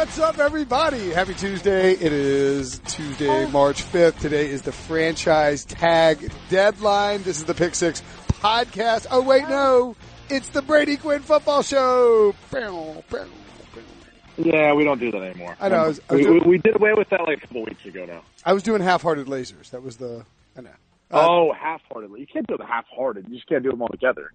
What's up, everybody? Happy Tuesday. It is Tuesday, March 5th. Today is the franchise tag deadline. This is the Pick Six podcast. Oh, wait, no. It's the Brady Quinn football show. Yeah, we don't do that anymore. I know. We did away with that like a couple weeks ago now. I was doing half-hearted lasers. That was the, I know. Half-hearted. You can't do them half-hearted. You just can't do them all together.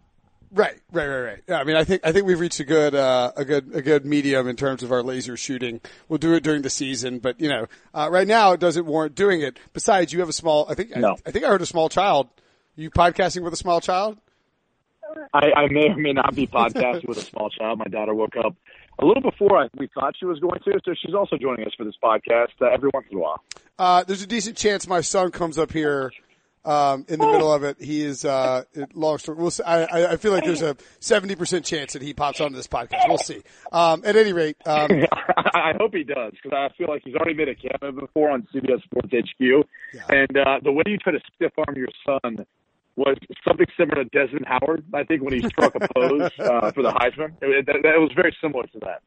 Right. Yeah, I mean, I think we've reached a good medium in terms of our laser shooting. We'll do it during the season, but you know, right now it doesn't warrant doing it. Besides, you have a small. I think I heard a small child. Are you podcasting with a small child? I may or may not be podcasting with a small child. My daughter woke up a little before we thought she was going to, so she's also joining us for this podcast every once in a while. There's a decent chance my son comes up here. In the middle of it, he is, long story. We'll see. I feel like there's a 70% chance that he pops onto this podcast. We'll see. At any rate, I hope he does, because I feel like he's already made a cameo before on CBS Sports HQ. Yeah. And, the way you try to stiff arm your son was something similar to Desmond Howard, I think, when he struck a pose, for the Heisman. It was very similar to that.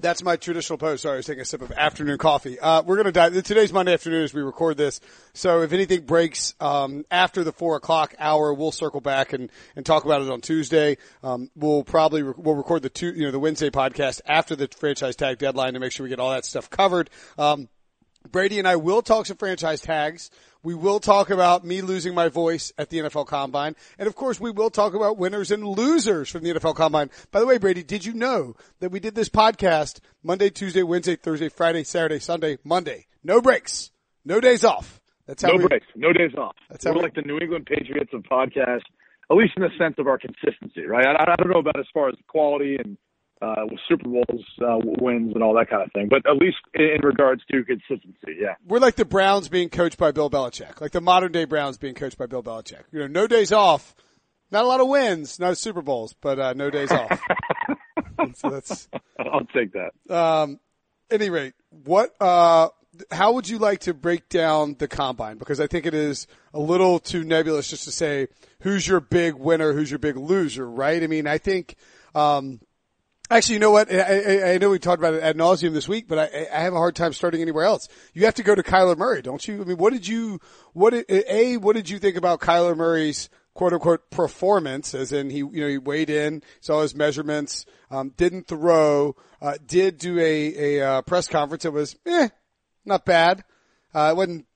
That's my traditional pose. Sorry, I was taking a sip of afternoon coffee. We're going to dive. Today's Monday afternoon as we record this. So if anything breaks, after the 4 o'clock hour, we'll circle back and talk about it on Tuesday. We'll probably, we'll record the Wednesday podcast after the franchise tag deadline to make sure we get all that stuff covered. Brady and I will talk some franchise tags. We will talk about me losing my voice at the NFL Combine. And, of course, we will talk about winners and losers from the NFL Combine. By the way, Brady, did you know that we did this podcast Monday, Tuesday, Wednesday, Thursday, Friday, Saturday, Sunday, Monday? No breaks. No days off. That's how no breaks. No days off. That's how we're like the New England Patriots of podcasts, at least in the sense of our consistency, right? I don't know about as far as quality and Super Bowls wins and all that kind of thing, but at least in regards to consistency, yeah. We're like the Browns being coached by Bill Belichick, like the modern-day Browns being coached by Bill Belichick. You know, no days off, not a lot of wins, not Super Bowls, but no days off. So that's, I'll take that. At any rate, how would you like to break down the Combine? Because I think it is a little too nebulous just to say who's your big winner, who's your big loser, right? I mean, I think actually, you know what? I know we talked about it ad nauseum this week, but I have a hard time starting anywhere else. You have to go to Kyler Murray, don't you? I mean, what did you think about Kyler Murray's quote unquote performance? As in, he weighed in, saw his measurements, didn't throw, did do a press conference. It was, not bad. It wasn't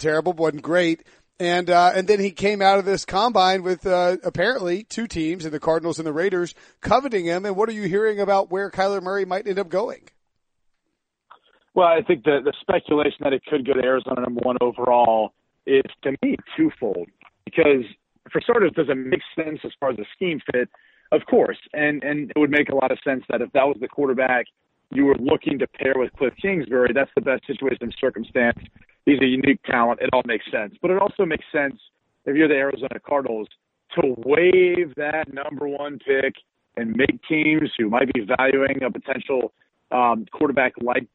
terrible, but wasn't great. And then he came out of this combine with, apparently two teams, and the Cardinals and the Raiders, coveting him. And what are you hearing about where Kyler Murray might end up going? Well, I think the speculation that it could go to Arizona #1 overall is, to me, twofold. Because, for starters, does it make sense as far as the scheme fit? Of course. And it would make a lot of sense that if that was the quarterback you were looking to pair with Cliff Kingsbury, that's the best situation and circumstance. He's a unique talent. It all makes sense. But it also makes sense, if you're the Arizona Cardinals, to waive that #1 pick and make teams who might be valuing a potential quarterback like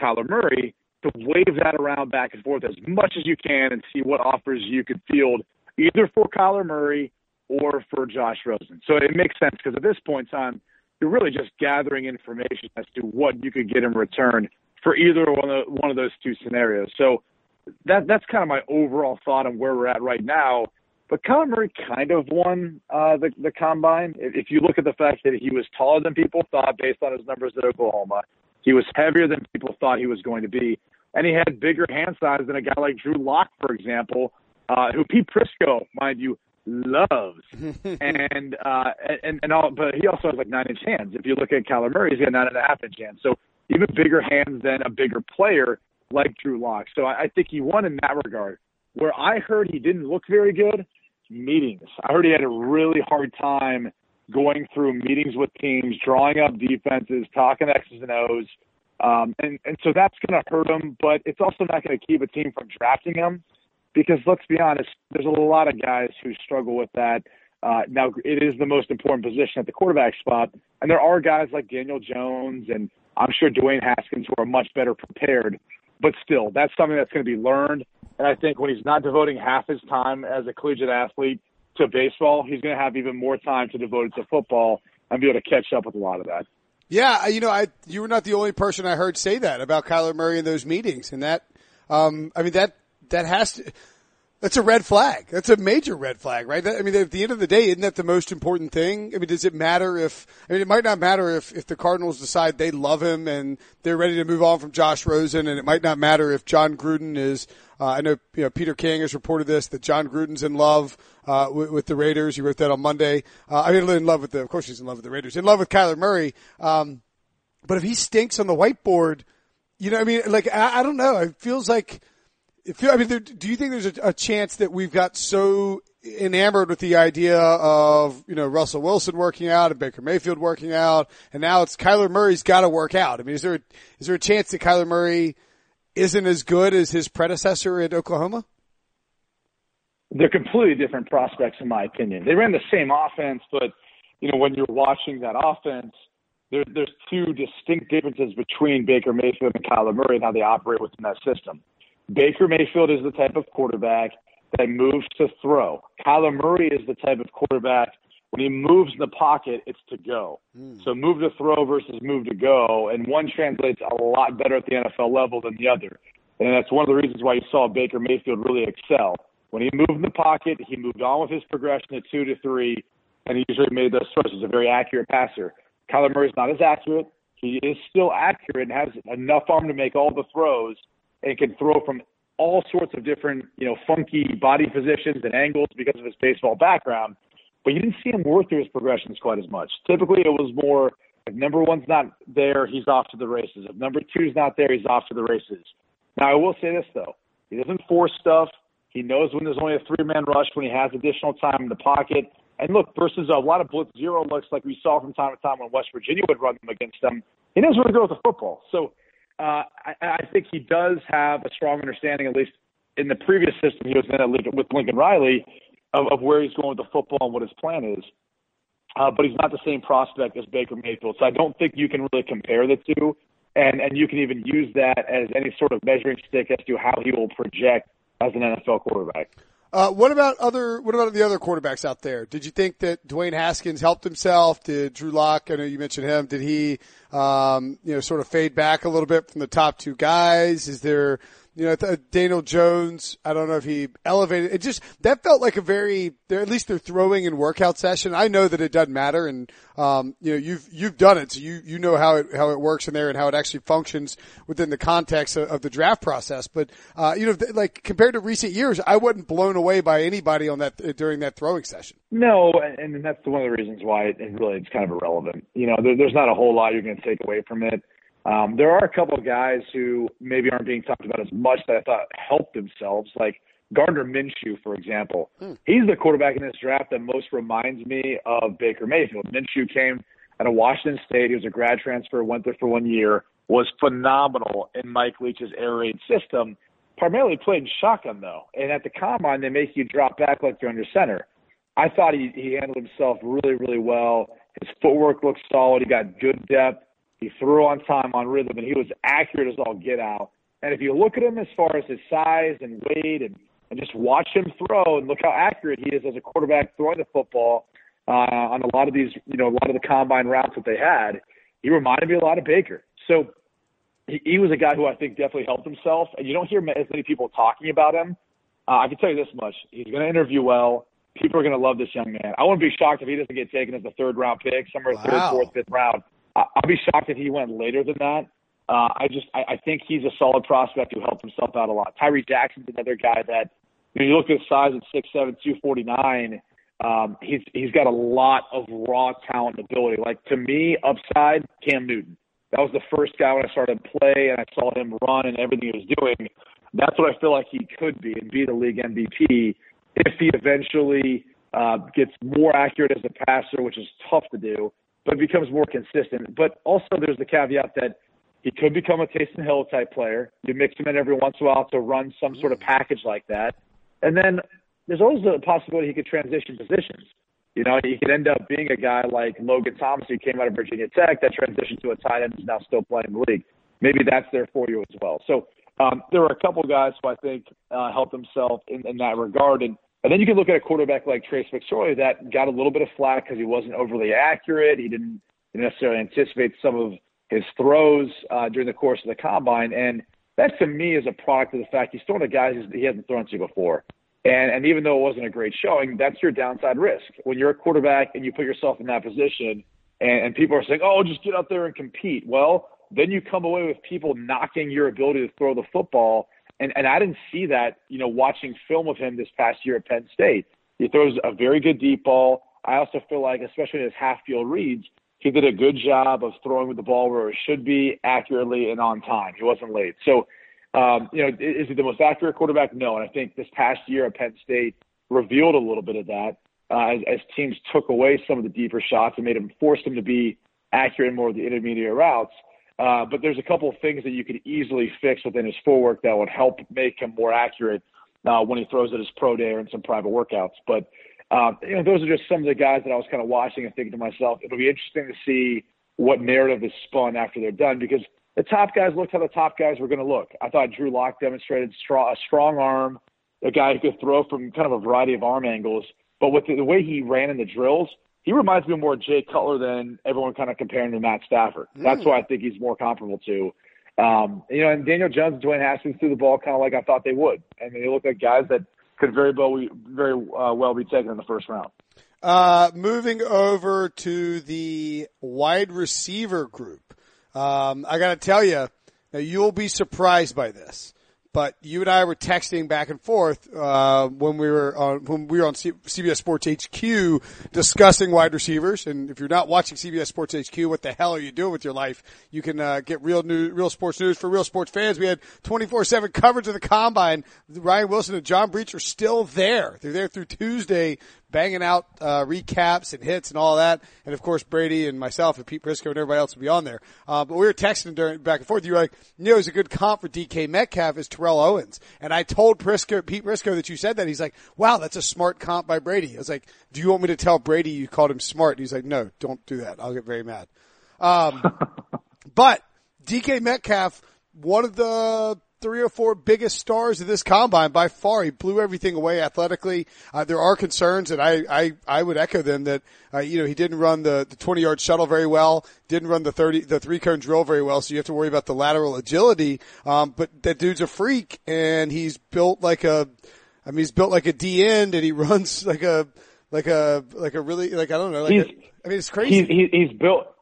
Kyler Murray to waive that around back and forth as much as you can and see what offers you could field either for Kyler Murray or for Josh Rosen. So it makes sense, because at this point in time, you're really just gathering information as to what you could get in return for either one of those two scenarios. So that's kind of my overall thought on where we're at right now. But Kyler Murray kind of won the Combine. If you look at the fact that he was taller than people thought based on his numbers at Oklahoma, he was heavier than people thought he was going to be, and he had bigger hand size than a guy like Drew Locke, for example, who Pete Prisco, mind you, loves. But he also has like 9-inch hands. If you look at Kyler Murray, he's got 9.5-inch hands. So even bigger hands than a bigger player like Drew Locke. So I think he won in that regard. Where I heard he didn't look very good, meetings. I heard he had a really hard time going through meetings with teams, drawing up defenses, talking X's and O's. And so that's going to hurt him, but it's also not going to keep a team from drafting him, because let's be honest, there's a lot of guys who struggle with that. Now, it is the most important position at the quarterback spot, and there are guys like Daniel Jones and I'm sure Dwayne Haskins were much better prepared, but still, that's something that's going to be learned. And I think when he's not devoting half his time as a collegiate athlete to baseball, he's going to have even more time to devote it to football and be able to catch up with a lot of that. Yeah, you know, you were not the only person I heard say that about Kyler Murray in those meetings, and that, I mean, that has to, that's a red flag. That's a major red flag, right? That, I mean, at the end of the day, isn't that the most important thing? I mean, does it matter if, I mean, it might not matter if the Cardinals decide they love him and they're ready to move on from Josh Rosen, and it might not matter if John Gruden is, I know, you know, Peter King has reported this, that John Gruden's in love, with the Raiders. He wrote that on Monday. I mean, of course he's in love with the Raiders, in love with Kyler Murray. But if he stinks on the whiteboard, you know, I mean, like, I don't know. It feels like, I mean, do you think there's a chance that we've got so enamored with the idea of, you know, Russell Wilson working out and Baker Mayfield working out, and now it's Kyler Murray's got to work out? I mean, is there a chance that Kyler Murray isn't as good as his predecessor at Oklahoma? They're completely different prospects, in my opinion. They ran the same offense, but, you know, when you're watching that offense, there's two distinct differences between Baker Mayfield and Kyler Murray and how they operate within that system. Baker Mayfield is the type of quarterback that moves to throw. Kyler Murray is the type of quarterback, when he moves in the pocket, it's to go. So move to throw versus move to go, and one translates a lot better at the NFL level than the other. And that's one of the reasons why you saw Baker Mayfield really excel. When he moved in the pocket, he moved on with his progression at 2 to 3, and he usually made those throws. He's a very accurate passer. Kyler Murray's not as accurate. He is still accurate and has enough arm to make all the throws, and can throw from all sorts of different, you know, funky body positions and angles because of his baseball background. But you didn't see him work through his progressions quite as much. Typically, it was more if number one's not there, he's off to the races. If number two's not there, he's off to the races. Now, I will say this, though. He doesn't force stuff. He knows when there's only a three-man rush, when he has additional time in the pocket. And look, versus a lot of blitz zero looks like we saw from time to time when West Virginia would run them against them, he knows where to go with the football. So, I think he does have a strong understanding, at least in the previous system he was in with Lincoln Riley, of where he's going with the football and what his plan is. But he's not the same prospect as Baker Mayfield. So I don't think you can really compare the two. And you can even use that as any sort of measuring stick as to how he will project as an NFL quarterback. What about the other quarterbacks out there? Did you think that Dwayne Haskins helped himself? Did Drew Locke, I know you mentioned him, did he, you know, sort of fade back a little bit from the top two guys? Is there, you know, Daniel Jones, I don't know if he elevated. It just, that felt like a very, at least they're throwing and workout session. I know that it doesn't matter, and, you know, you've done it, so you know how it works in there and how it actually functions within the context of the draft process. But, you know, like compared to recent years, I wasn't blown away by anybody on that, during that throwing session. No, and that's one of the reasons why it's kind of irrelevant. You know, there's not a whole lot you're going to take away from it. There are a couple of guys who maybe aren't being talked about as much that I thought helped themselves, like Gardner Minshew, for example. He's the quarterback in this draft that most reminds me of Baker Mayfield. Minshew came out of Washington State. He was a grad transfer, went there for 1 year, was phenomenal in Mike Leach's air raid system, primarily played in shotgun, though. And at the combine, they make you drop back like you're under center. I thought he handled himself really, really well. His footwork looked solid. He got good depth. He threw on time, on rhythm, and he was accurate as all get out. And if you look at him as far as his size and weight and just watch him throw and look how accurate he is as a quarterback throwing the football on a lot of these, you know, a lot of the combine routes that they had, he reminded me a lot of Baker. So he was a guy who I think definitely helped himself. And you don't hear as many people talking about him. I can tell you this much. He's going to interview well. People are going to love this young man. I wouldn't be shocked if he doesn't get taken as a third-round pick, somewhere third, fourth, fifth round. I'll be shocked if he went later than that. I think he's a solid prospect who helped himself out a lot. Tyree Jackson's another guy that, when you look at his size at 6'7", 249, he's got a lot of raw talent and ability. Like, to me, upside, Cam Newton. That was the first guy when I started play and I saw him run and everything he was doing. That's what I feel like he could be and be the league MVP if he eventually gets more accurate as a passer, which is tough to do, but becomes more consistent. But also there's the caveat that he could become a Taysom Hill type player. You mix him in every once in a while to run some sort of package like that. And then there's always the possibility he could transition positions. You know, he could end up being a guy like Logan Thomas, who came out of Virginia Tech, that transitioned to a tight end, is now still playing in the league. Maybe that's there for you as well. So there were a couple guys who I think helped themselves in that regard. And then you can look at a quarterback like Trace McSorley that got a little bit of flack because he wasn't overly accurate. He didn't necessarily anticipate some of his throws during the course of the combine. And that, to me, is a product of the fact he's thrown to guys he hasn't thrown to before. And even though it wasn't a great showing, that's your downside risk. When you're a quarterback and you put yourself in that position and people are saying, oh, just get out there and compete. Well, then you come away with people knocking your ability to throw the football. And I didn't see that, watching film of him this past year at Penn State. He throws a very good deep ball. I also feel like, especially in his half-field reads, he did a good job of throwing with the ball where it should be, accurately and on time. He wasn't late. So, is he the most accurate quarterback? No. And I think this past year at Penn State revealed a little bit of that as teams took away some of the deeper shots and made him force them to be accurate in more of the intermediate routes. But there's a couple of things that you could easily fix within his footwork that would help make him more accurate when he throws at his pro day or in some private workouts. But, those are just some of the guys that I was kind of watching and thinking to myself, it'll be interesting to see what narrative is spun after they're done, because the top guys looked how the top guys were going to look. I thought Drew Locke demonstrated a strong arm, a guy who could throw from kind of a variety of arm angles. But with the way he ran in the drills, he reminds me more of Jay Cutler than everyone kind of comparing to Matt Stafford. That's why I think he's more comparable to. And Daniel Jones and Dwayne Haskins threw the ball kind of like I thought they would. I mean, they looked like guys that could very well be taken in the first round. Moving over to the wide receiver group. I got to tell you, now you'll be surprised by this, but you and I were texting back and forth when we were on CBS Sports HQ discussing wide receivers. And if you're not watching CBS Sports HQ, what the hell are you doing with your life? You can get real sports news for real sports fans. We had 24/7 coverage of the combine. Ryan Wilson and John Breach are still there. They're there through Tuesday, banging out recaps and hits and all that. And, of course, Brady and myself and Pete Prisco and everybody else will be on there. But we were texting back and forth. You were like, he's a good comp for DK Metcalf is Terrell Owens. And I told Pete Prisco that you said that. He's like, wow, that's a smart comp by Brady. I was like, do you want me to tell Brady you called him smart? And he's like, no, don't do that. I'll get very mad. But DK Metcalf, one of the three or four biggest stars of this combine by far. He blew everything away athletically. There are concerns, and I would echo them that, he didn't run the 20-yard shuttle very well, didn't run the three-cone drill very well, so you have to worry about the lateral agility. But that dude's a freak, and he's built like a D-end, and he runs it's crazy.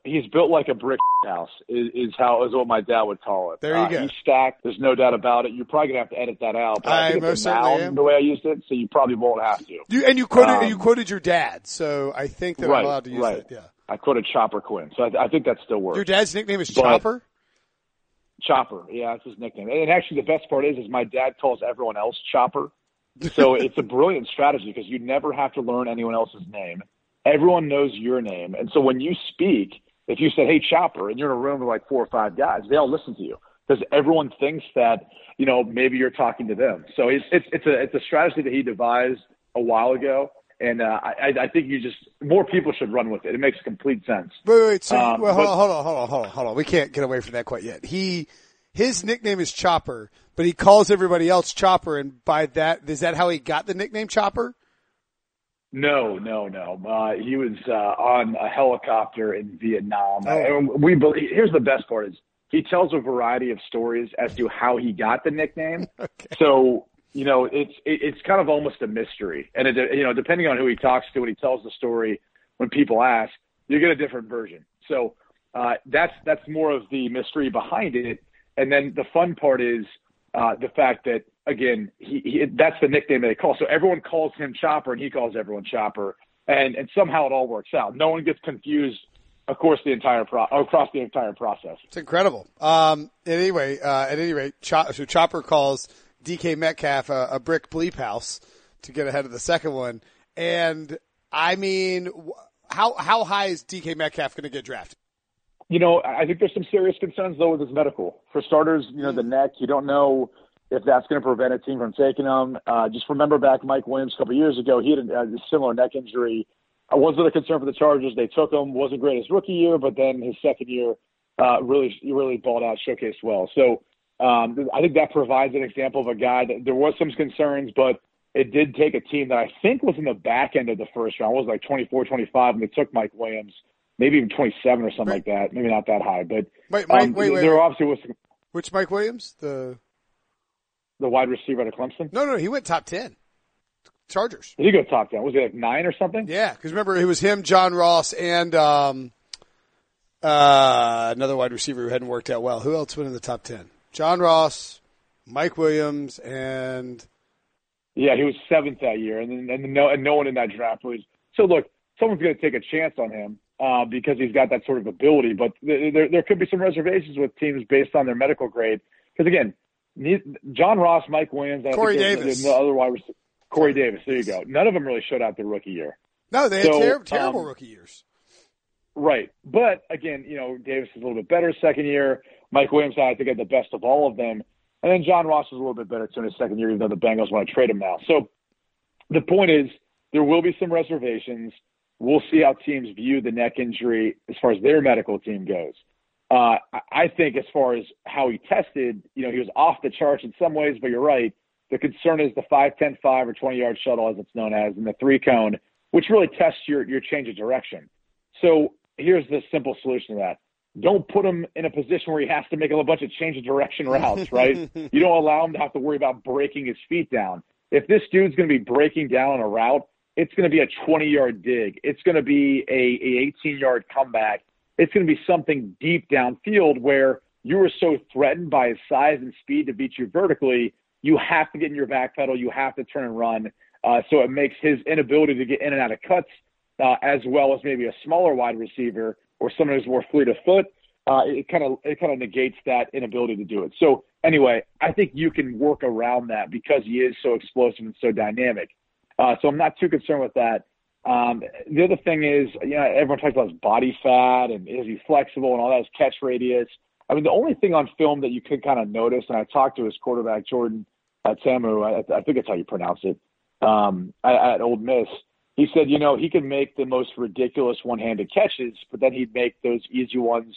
He's built like a brick house is what my dad would call it. There you go. He's stacked. There's no doubt about it. You're probably gonna have to edit that out. But I think most certainly am, the way I used it, so you probably won't have to. You quoted your dad, so I think that I'm allowed to use it. Yeah, I quoted Chopper Quinn, so I think that still works. Your dad's nickname is Chopper. Chopper, yeah, that's his nickname. And actually, the best part is my dad calls everyone else Chopper. So it's a brilliant strategy because you never have to learn anyone else's name. Everyone knows your name. And so when you speak, if you say, hey, Chopper, and you're in a room with like four or five guys, they all listen to you because everyone thinks that, maybe you're talking to them. So it's a strategy that he devised a while ago. And I think more people should run with it. It makes complete sense. Wait. So, hold on. We can't get away from that quite yet. His nickname is Chopper, but he calls everybody else Chopper, and by that, is that how he got the nickname Chopper? No. He was on a helicopter in Vietnam. Here's the best part is he tells a variety of stories as to how he got the nickname. Okay. So, it's kind of almost a mystery. And, depending on who he talks to, when he tells the story, when people ask, you get a different version. So that's more of the mystery behind it. And then the fun part is the fact that, again, that's the nickname that they call. So everyone calls him Chopper, and he calls everyone Chopper. And somehow it all works out. No one gets confused, of course, across the entire process. It's incredible. At any rate, so Chopper calls DK Metcalf a brick bleep house to get ahead of the second one. And, I mean, how high is DK Metcalf going to get drafted? I think there's some serious concerns, though, with his medical. For starters, the neck, you don't know if that's going to prevent a team from taking him. Just remember back Mike Williams a couple of years ago, he had a similar neck injury. I wasn't a concern for the Chargers. They took him. Wasn't great his rookie year, but then his second year really balled out, showcased well. So I think that provides an example of a guy that there was some concerns, but it did take a team that I think was in the back end of the first round. It was like 24-25, and they took Mike Williams. maybe even 27 or something like that. Maybe not that high, but Mike, obviously was some, which Mike Williams, the wide receiver out of Clemson. No, he went top 10. Chargers. Did he go top 10? Was he like 9 or something? Yeah, because remember it was him, John Ross, and another wide receiver who hadn't worked out well. Who else went in the top 10? John Ross, Mike Williams, and yeah, he was 7th that year, and no one in that draft was. So look, someone's going to take a chance on him because he's got that sort of ability, but there could be some reservations with teams based on their medical grade. Because again, John Ross, Mike Williams, Corey Davis, the other wide receiver. Corey Davis, there you go. None of them really showed out their rookie year. No, they had terrible rookie years. Right. But, again, Davis is a little bit better second year. Mike Williams, I think, had the best of all of them. And then John Ross was a little bit better, too, in his second year, even though the Bengals want to trade him now. So the point is there will be some reservations. We'll see how teams view the neck injury as far as their medical team goes. I think as far as how he tested, he was off the charts in some ways, but you're right. The concern is the 5-10-5 or 20-yard shuttle, as it's known as, and the three cone, which really tests your change of direction. So here's the simple solution to that. Don't put him in a position where he has to make a bunch of change of direction routes, right? You don't allow him to have to worry about breaking his feet down. If this dude's going to be breaking down a route, it's going to be a 20-yard dig. It's going to be a 18-yard comeback. It's going to be something deep downfield where you were so threatened by his size and speed to beat you vertically. You have to get in your back pedal. You have to turn and run. So it makes his inability to get in and out of cuts, as well as maybe a smaller wide receiver or someone who's more fleet of foot, it kind of negates that inability to do it. So anyway, I think you can work around that because he is so explosive and so dynamic. So I'm not too concerned with that. The other thing is, everyone talks about his body fat and is he flexible and all that, his catch radius. I mean, the only thing on film that you could kind of notice, and I talked to his quarterback, Jordan Tamu, I think that's how you pronounce it, at Ole Miss, he said, he could make the most ridiculous one-handed catches, but then he'd make those easy ones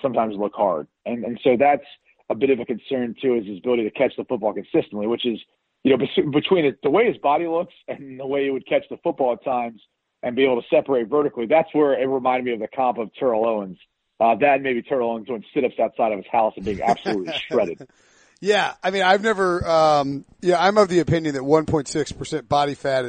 sometimes look hard. And so that's a bit of a concern, too, is his ability to catch the football consistently, which is, between the way his body looks and the way he would catch the football at times and be able to separate vertically, that's where it reminded me of the comp of Terrell Owens. That maybe Terrell Owens doing sit-ups outside of his house and being absolutely shredded. Yeah, I mean, I've never I'm of the opinion that 1.6% body fat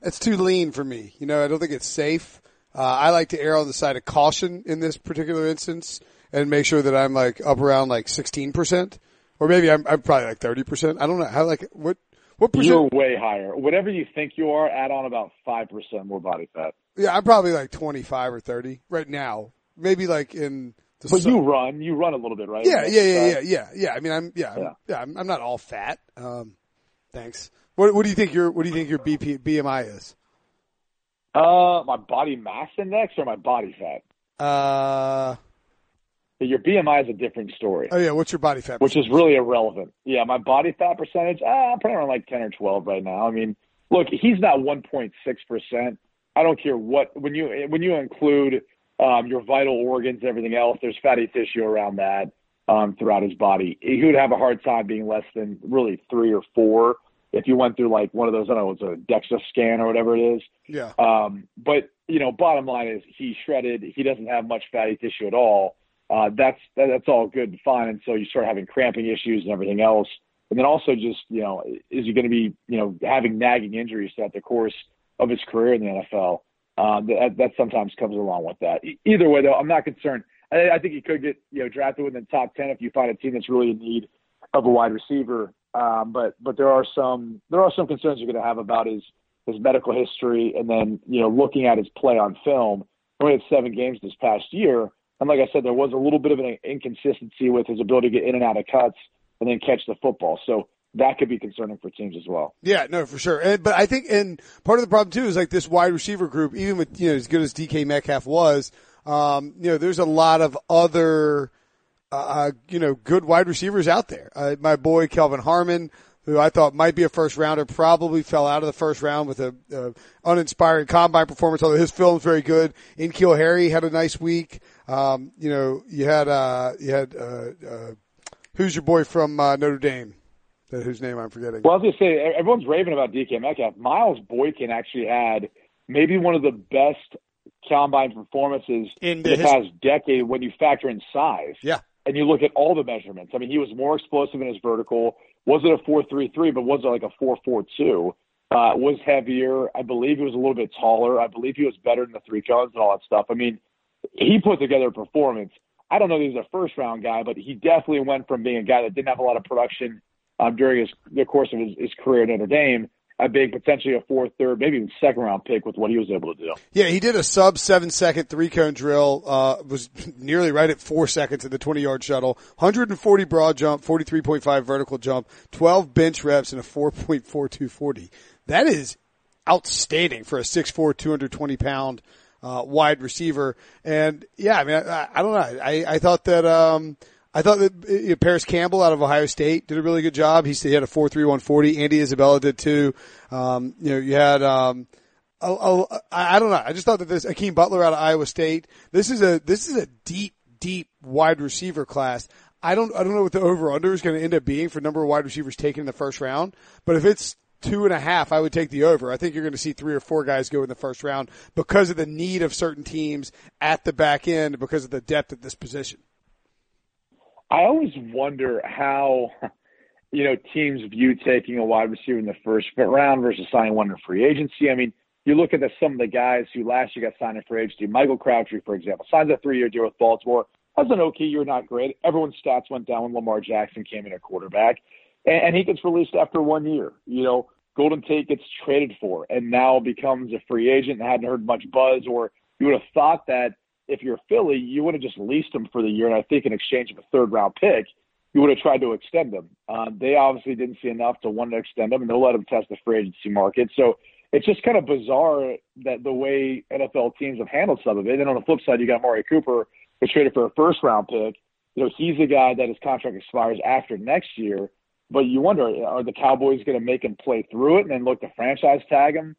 that's too lean for me. I don't think it's safe. I like to err on the side of caution in this particular instance and make sure that I'm like up around like 16%, or maybe I'm probably like 30%. I don't know how like what percent. You're way higher. Whatever you think you are, add on about 5% more body fat. Yeah, I'm probably like 25 or 30 right now. Maybe like in. But you run a little bit, right? Yeah. I mean, I'm not all fat. Thanks. What do you think your BMI is? My body mass index or my body fat? Your BMI is a different story. Oh yeah, what's your body fat percentage? Which is really irrelevant. Yeah, my body fat percentage, I'm probably around like 10 or 12 right now. I mean, look, he's not 1.6%. I don't care what when you include. Your vital organs, everything else, there's fatty tissue around that throughout his body. He would have a hard time being less than really 3 or 4 if you went through like one of those, I don't know, it's a DEXA scan or whatever it is. Yeah. But, bottom line is he's shredded. He doesn't have much fatty tissue at all. That's all good and fine. And so you start having cramping issues and everything else. And then also just, is he going to be, having nagging injuries throughout the course of his career in the NFL? That sometimes comes along with that. Either way, though, I'm not concerned. I think he could get drafted within the top 10 if you find a team that's really in need of a wide receiver. But there are some concerns you're going to have about his medical history, and then looking at his play on film. He only had 7 games this past year, and like I said, there was a little bit of an inconsistency with his ability to get in and out of cuts and then catch the football. So. That could be concerning for teams as well. Yeah, no, for sure. But I think, and part of the problem too is like this wide receiver group, even with, as good as DK Metcalf was, there's a lot of other, good wide receivers out there. My boy Kelvin Harmon, who I thought might be a first rounder, probably fell out of the first round with a uninspiring combine performance, although his film's very good. N'Keal Harry had a nice week. Who's your boy from Notre Dame? Whose name I'm forgetting. Well, I was going to say, everyone's raving about DK Metcalf. Miles Boykin actually had maybe one of the best combine performances in the past decade when you factor in size. Yeah. And you look at all the measurements. I mean, he was more explosive in his vertical. Wasn't a 4.33, but was it like a 4.42? Was heavier. I believe he was a little bit taller. I believe he was better than the three cones and all that stuff. I mean, he put together a performance. I don't know if he was a first-round guy, but he definitely went from being a guy that didn't have a lot of production during the course of his career at Notre Dame, a big, potentially a fourth, third, maybe even second-round pick with what he was able to do. Yeah, he did a sub-7-second three-cone drill, was nearly right at 4 seconds in the 20-yard shuttle, 140 broad jump, 43.5 vertical jump, 12 bench reps, and a 4.4240. That is outstanding for a 6'4", 220-pound wide receiver. And, yeah, I mean, I don't know. I thought that you know, Paris Campbell out of Ohio State did a really good job. He had a 4.3140. Andy Isabella did too. You know, you had, I don't know. I just thought that this Akeem Butler out of Iowa State. This is a deep, deep wide receiver class. I don't know what the over under is going to end up being for number of wide receivers taken in the first round, but if it's 2.5, I would take the over. I think you're going to see 3 or 4 guys go in the first round because of the need of certain teams at the back end because of the depth at this position. I always wonder how, you know, teams view taking a wide receiver in the first round versus signing one in free agency. I mean, you look at some of the guys who last year got signed in free agency. Michael Crabtree, for example, signed a 3-year deal with Baltimore. That's an okay year, not great. Everyone's stats went down when Lamar Jackson came in at quarterback, and he gets released after 1 year. You know, Golden Tate gets traded for and now becomes a free agent and hadn't heard much buzz, or you would have thought that if you're Philly, you would have just leased him for the year, and I think in exchange of a third-round pick, you would have tried to extend him. They obviously didn't see enough to want to extend him, and they'll let him test the free agency market. So it's just kind of bizarre that the way NFL teams have handled some of it. And on the flip side, you got Amari Cooper, who traded for a first-round pick. You know, he's a guy that his contract expires after next year, but you wonder, are the Cowboys going to make him play through it and then look to franchise tag him?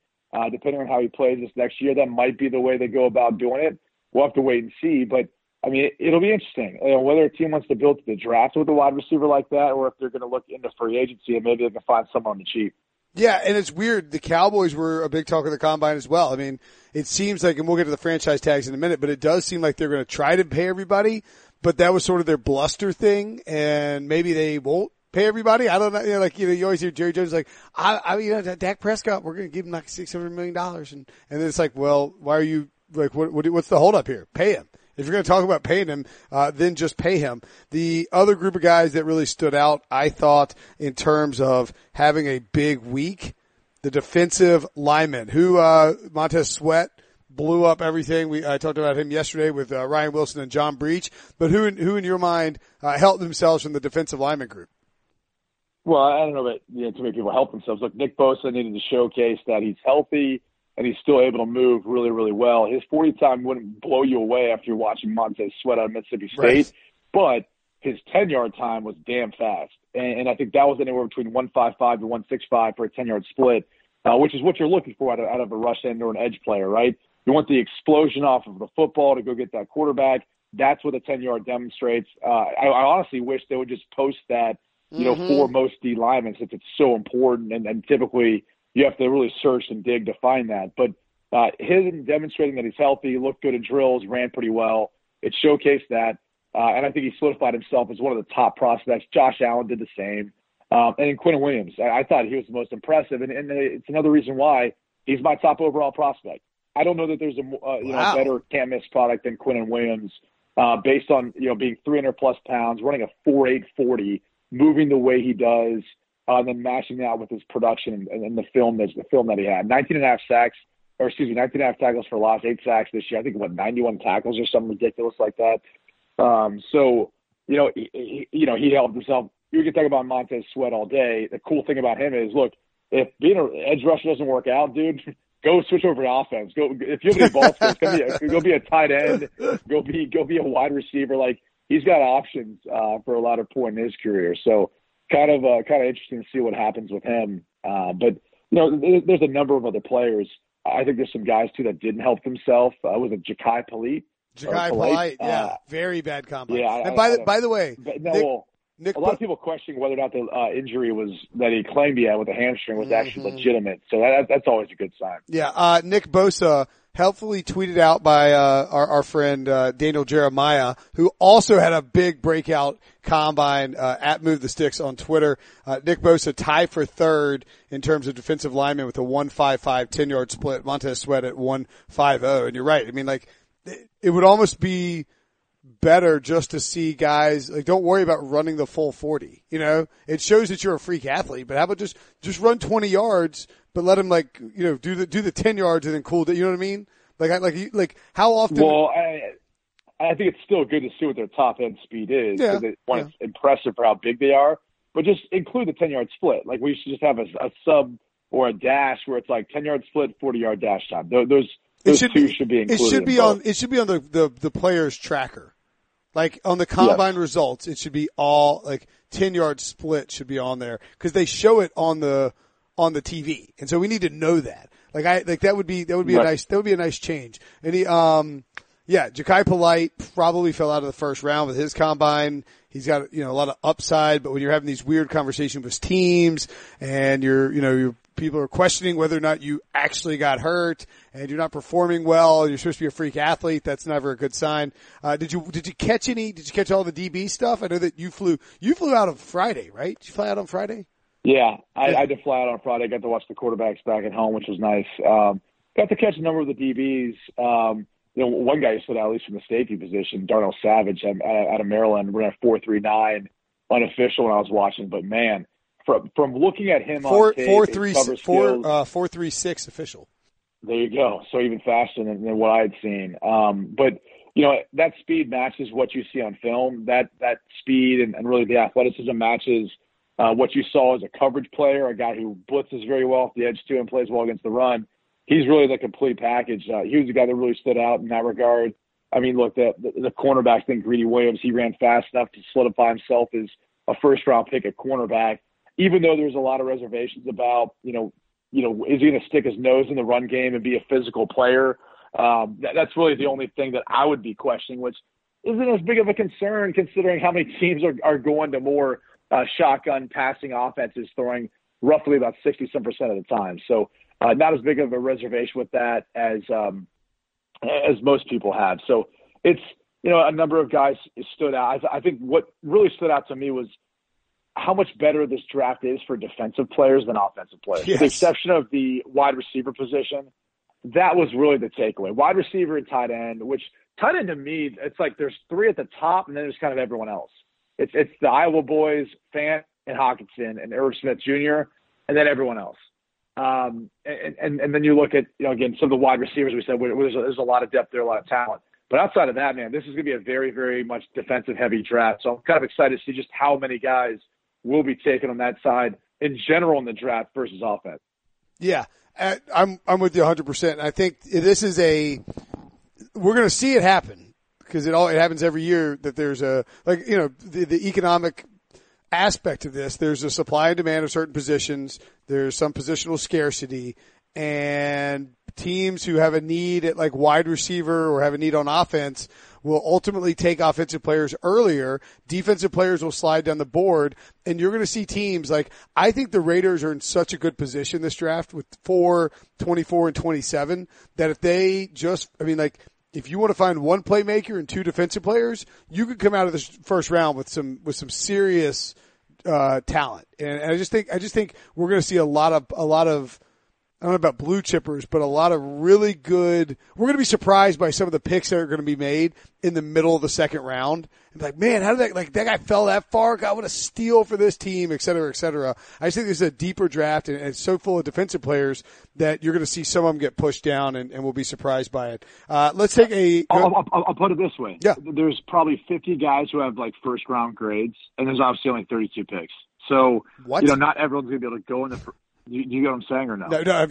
Depending on how he plays this next year, that might be the way they go about doing it. We'll have to wait and see, but I mean, it'll be interesting, you know, whether a team wants to build the draft with a wide receiver like that, or if they're going to look into free agency and maybe they can find someone on the cheap. Yeah, and it's weird. The Cowboys were a big talk of the combine as well. I mean, it seems like, and we'll get to the franchise tags in a minute, but it does seem like they're going to try to pay everybody, but that was sort of their bluster thing, and maybe they won't pay everybody. I don't know. You know, like, you know, you always hear Jerry Jones like, Dak Prescott, we're going to give him like $600 million. And then it's like, well, why are you, like, what's the holdup here? Pay him. If you're going to talk about paying him, then just pay him. The other group of guys that really stood out, I thought, in terms of having a big week, the defensive linemen, who Montez Sweat blew up everything. I talked about him yesterday with Ryan Wilson and John Breach, but who in your mind helped themselves from the defensive lineman group? Well, I don't know that, you know, too many people help themselves. Look, Nick Bosa needed to showcase that he's healthy, and he's still able to move really, really well. His 40 time wouldn't blow you away after you're watching Montez Sweat out of Mississippi State, right. But his 10-yard time was damn fast. And I think that was anywhere between 1.55 to 1.65 for a 10-yard split, which is what you're looking for out of a rush end or an edge player, right? You want the explosion off of the football to go get that quarterback. That's what the 10-yard demonstrates. I honestly wish they would just post that, you know, for most D linemen, since it's so important and typically – you have to really search and dig to find that. But him demonstrating that he's healthy, looked good in drills, ran pretty well. It showcased that. And I think he solidified himself as one of the top prospects. Josh Allen did the same. And then Quinn Williams, I thought he was the most impressive. And it's another reason why he's my top overall prospect. I don't know that there's a better can't-miss product than Quinn Williams based on, you know, being 300-plus pounds, running a 4.840, moving the way he does, and then matching that with his production and the film that he had. 19.5 tackles for loss, 8 sacks this year. I think, 91 tackles or something ridiculous like that. So, you know, he helped himself. You can talk about Montez Sweat all day. The cool thing about him is, look, if being an edge rusher doesn't work out, dude, go switch over to offense. Go, if you have any ball skills, go be a tight end. Go be a wide receiver. Like, he's got options for a lot of point in his career. So, Kind of interesting to see what happens with him. But, you know, there's a number of other players. I think there's some guys, too, that didn't help themselves. Was it Jachai Polite? Jachai Polite, yeah. Very bad combine. Yeah, and by the way, Nick, a lot of people questioning whether or not the injury was that he claimed he had with the hamstring was actually legitimate. So that's always a good sign. Yeah, Nick Bosa helpfully tweeted out by our friend Daniel Jeremiah, who also had a big breakout combine at Move the Sticks on Twitter. Nick Bosa tied for third in terms of defensive linemen with a 1.55 10-yard split. Montez Sweat at 1.50. And you're right. I mean, like, it would almost be better just to see guys like, don't worry about running the full 40. You know, it shows that you're a freak athlete, but how about just run 20 yards, but let him, like, you know, do the 10 yards and then cool it. You know what I mean? Like how often? Well, I think it's still good to see what their top end speed is. Yeah. It's impressive for how big they are, but just include the 10-yard split. Like, we should just have a sub or a dash where it's like 10-yard split, 40-yard dash time. It should be on the player's tracker. Like, on the combine results, it should be all, like, 10-yard split should be on there because they show it on the TV, and so we need to know that. Like, that would be a nice change. And he, Jachai Polite probably fell out of the first round with his combine. He's got, you know, a lot of upside, but when you're having these weird conversations with teams and your people are questioning whether or not you actually got hurt and you're not performing well and you're supposed to be a freak athlete, that's never a good sign. Did you catch all the DB stuff? I know that you flew out on Friday, right? Did you fly out on Friday? Yeah, I did fly out on Friday. I got to watch the quarterbacks back at home, which was nice. Got to catch a number of the DBs. You know, one guy who stood out, at least from the safety position, Darnell Savage out of Maryland, ran a 4.39 unofficial when I was watching, but man, From looking at him on tape, 4.36 official. There you go. So even faster than what I had seen. But you know, that speed matches what you see on film. That speed and really the athleticism matches what you saw as a coverage player, a guy who blitzes very well off the edge too and plays well against the run. He's really the complete package. He was the guy that really stood out in that regard. I mean, look, the cornerback thing, Greedy Williams, he ran fast enough to solidify himself as a first round pick at cornerback. Even though there's a lot of reservations about, you know, is he going to stick his nose in the run game and be a physical player? That's really the only thing that I would be questioning, which isn't as big of a concern considering how many teams are going to more shotgun passing offenses, throwing roughly about 60-some% of the time. So not as big of a reservation with that as most people have. So it's, you know, a number of guys stood out. I think what really stood out to me was how much better this draft is for defensive players than offensive players. Yes. With the exception of the wide receiver position, that was really the takeaway. Wide receiver and tight end, which tight end to me, it's like there's three at the top and then there's kind of everyone else. It's the Iowa boys, Fant and Hockenson and Irv Smith Jr., and then everyone else. And then you look at, you know, again, some of the wide receivers we said, where there's a lot of depth there, a lot of talent. But outside of that, man, this is going to be a very, very much defensive heavy draft. So I'm kind of excited to see just how many guys will be taken on that side in general in the draft versus offense. Yeah, I'm with you 100%. I think this is we're going to see it happen because it happens every year that there's the economic aspect of this. There's a supply and demand of certain positions. There's some positional scarcity, and teams who have a need at like wide receiver or have a need on offense will ultimately take offensive players earlier. Defensive players will slide down the board, and you're going to see teams like, I think the Raiders are in such a good position this draft with 4, 24, and 27 that if they just, I mean, like, if you want to find one playmaker and two defensive players, you could come out of this first round with some serious talent. And I just think we're going to see a lot of I don't know about blue chippers, but a lot of really good – we're going to be surprised by some of the picks that are going to be made in the middle of the second round. And like, man, how did that guy fell that far? God, what a steal for this team, et cetera, et cetera. I just think this is a deeper draft, and it's so full of defensive players that you're going to see some of them get pushed down, and we'll be surprised by it. Let's take a – I'll put it this way. Yeah. There's probably 50 guys who have, like, first-round grades, and there's obviously only 32 picks. So, what? You know, not everyone's going to be able to go in the – Do you get what I'm saying or no? No.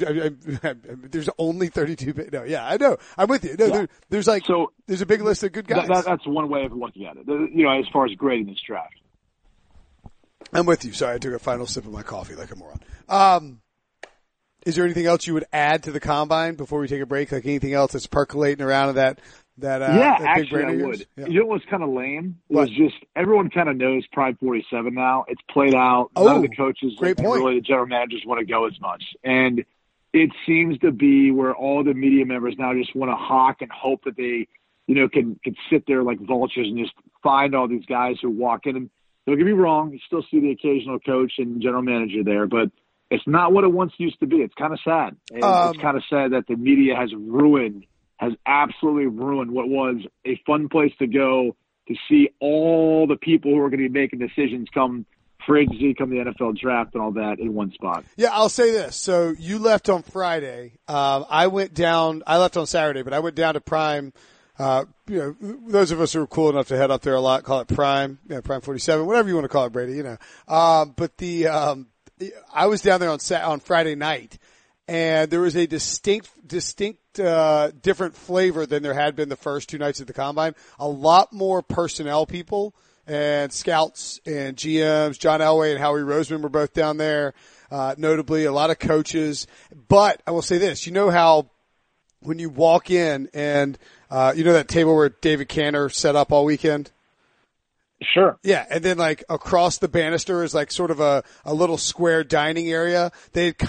There's only 32. No, yeah, I know. I'm with you. No, yeah. There's like so, there's a big list of good guys. That's one way of looking at it. You know, as far as grading this draft, I'm with you. Sorry, I took a final sip of my coffee like a moron. Is there anything else you would add to the combine before we take a break? Like anything else that's percolating around of that? That I would. Yeah. You know what's kind of lame? What? It was just everyone kind of knows Pride 47 now. It's played out. None of the coaches and really the general managers want to go as much. And it seems to be where all the media members now just want to hawk and hope that they, you know, can sit there like vultures and just find all these guys who walk in. And don't get me wrong, you still see the occasional coach and general manager there, but it's not what it once used to be. It's kind of sad. It's kind of sad that the media has absolutely ruined what was a fun place to go to see all the people who are going to be making decisions come free agency, come the NFL draft and all that in one spot. Yeah, I'll say this. So you left on Friday. I left on Saturday, but I went down to Prime. You know, those of us who are cool enough to head up there a lot, call it Prime, you know, Prime 47, whatever you want to call it, Brady, you know. I was down there on Friday night, and there was a distinct different flavor than there had been the first two nights at the Combine. A lot more personnel people and scouts and GMs. John Elway and Howie Roseman were both down there, notably a lot of coaches. But I will say this, you know how when you walk in and you know that table where David Kanner set up all weekend? Sure. Yeah, and then like across the banister is like sort of a little square dining area. They'd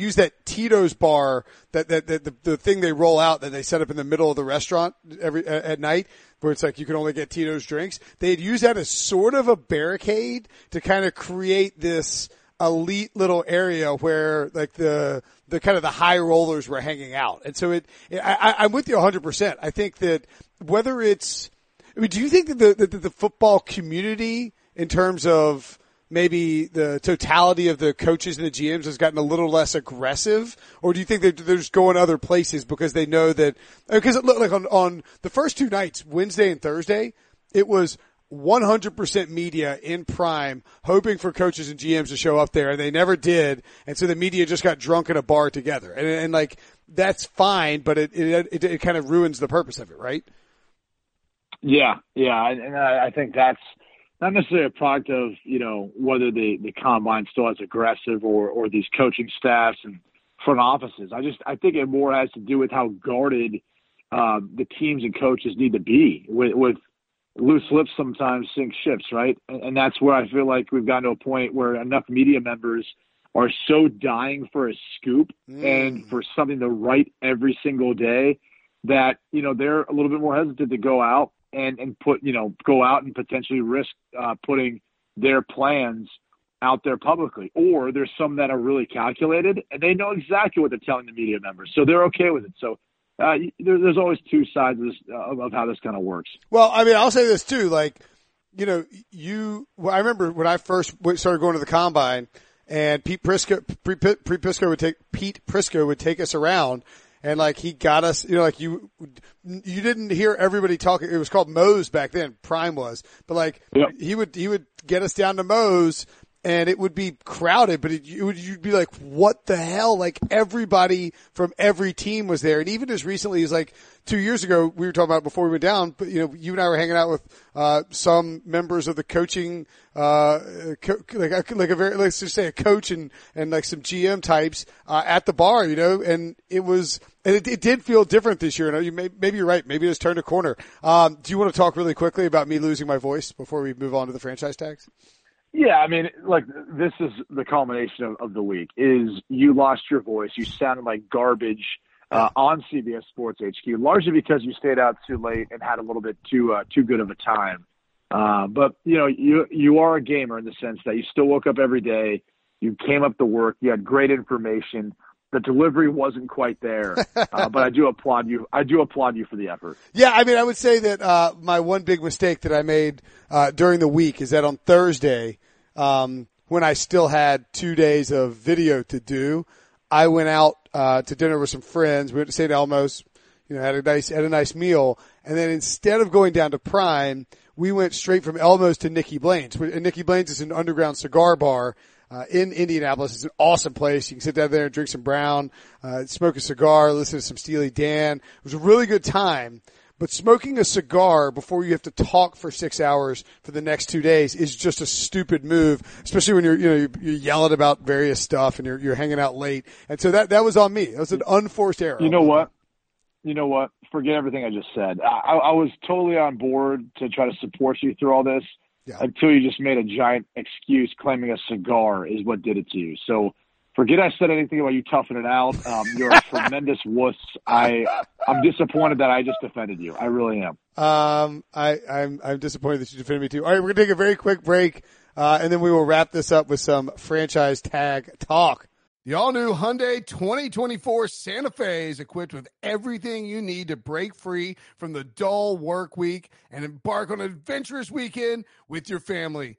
use that Tito's bar, the thing they roll out that they set up in the middle of the restaurant at night, where it's like you can only get Tito's drinks. They'd use that as sort of a barricade to kind of create this elite little area where like the kind of the high rollers were hanging out. And so I'm with you 100%. I think that whether it's, I mean, do you think that the football community, in terms of maybe the totality of the coaches and the GMs, has gotten a little less aggressive, or do you think that they're just going other places because they know that? Because it looked like on the first two nights, Wednesday and Thursday, it was 100% media in Prime, hoping for coaches and GMs to show up there, and they never did, and so the media just got drunk in a bar together, and like that's fine, but it kind of ruins the purpose of it, right? Yeah, and I think that's not necessarily a product of, you know, whether the Combine still as aggressive or these coaching staffs and front offices. I think it more has to do with how guarded the teams and coaches need to be with loose lips sometimes sink ships, right? And that's where I feel like we've gotten to a point where enough media members are so dying for a scoop and for something to write every single day that, you know, they're a little bit more hesitant to go out and put, you know, go out and potentially risk putting their plans out there publicly. Or there's some that are really calculated and they know exactly what they're telling the media members, so they're okay with it. So there's always two sides of this, of how this kind of works. Well, I mean, I'll say this too. Like, you know, I remember when I first started going to the Combine, and Pete Prisco would take us around. And like he got us, you know, like you didn't hear everybody talking. It was called Moe's back then. Prime was, but like yep. he would get us down to Moe's, and it would be crowded. But you'd be like, what the hell? Like everybody from every team was there. And even as recently as like 2 years ago, we were talking about before we went down. But you know, you and I were hanging out with some members of the coaching, let's just say a coach and like some GM types at the bar, you know. And it was. And it did feel different this year. And maybe you're right. Maybe it has turned a corner. Do you want to talk really quickly about me losing my voice before we move on to the franchise tags? Yeah, I mean, like, this is the culmination of the week, is you lost your voice. You sounded like garbage on CBS Sports HQ, largely because you stayed out too late and had a little bit too good of a time. But, you know, you are a gamer in the sense that you still woke up every day. You came up to work. You had great information. The delivery wasn't quite there, but I do applaud you. I do applaud you for the effort. Yeah, I mean, I would say that my one big mistake that I made during the week is that on Thursday, when I still had 2 days of video to do, I went out to dinner with some friends. We went to St. Elmo's, you know, had a nice meal, and then instead of going down to Prime, we went straight from Elmo's to Nikki Blaine's. And Nikki Blaine's is an underground cigar bar. In Indianapolis. It's an awesome place. You can sit down there and drink some brown, smoke a cigar, listen to some Steely Dan. It was a really good time, but smoking a cigar before you have to talk for 6 hours for the next 2 days is just a stupid move, especially when you're yelling about various stuff and you're hanging out late. And so that was on me. That was an unforced error. You know what? Forget everything I just said. I was totally on board to try to support you through all this. Yeah. Until you just made a giant excuse claiming a cigar is what did it to you. So Forget I said anything about you toughing it out. You're a tremendous wuss. I'm disappointed that I just defended you. I really am. I'm disappointed that you defended me too. All right, we're gonna take a very quick break, and then we will wrap this up with some franchise tag talk. The all-new Hyundai 2024 Santa Fe is equipped with everything you need to break free from the dull work week and embark on an adventurous weekend with your family.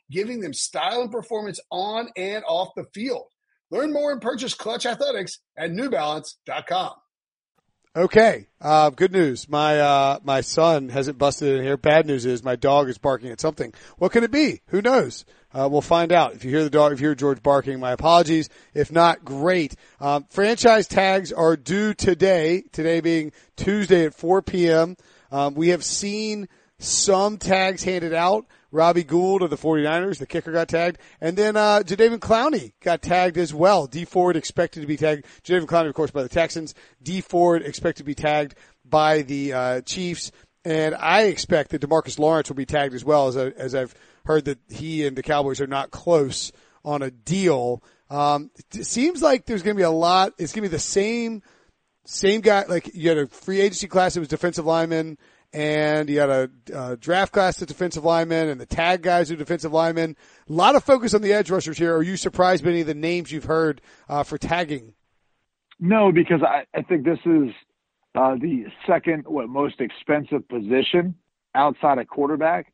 giving them style and performance on and off the field. Learn more and purchase Clutch Athletics at newbalance.com. Okay, good news. My son hasn't busted in here. Bad news is my dog is barking at something. What could it be? Who knows? We'll find out. If you hear the dog, if you hear George barking, my apologies. If not, great. Franchise tags are due today, today being Tuesday at 4 p.m. We have seen some tags handed out. Robbie Gould of the 49ers, the kicker, got tagged. And then Jadeveon Clowney got tagged as well. D. Ford expected to be tagged. Jadeveon Clowney, of course, by the Texans. D. Ford expected to be tagged by the Chiefs. And I expect that DeMarcus Lawrence will be tagged as well, as I've heard that he and the Cowboys are not close on a deal. It seems like there's going to be a lot. It's going to be the same guy. Like, you had a free agency class that was defensive linemen, and you had a draft class of defensive linemen, and the tag guys who are defensive linemen. A lot of focus on the edge rushers here. Are you surprised by any of the names you've heard for tagging? No, because I think this is the second most expensive position outside of quarterback.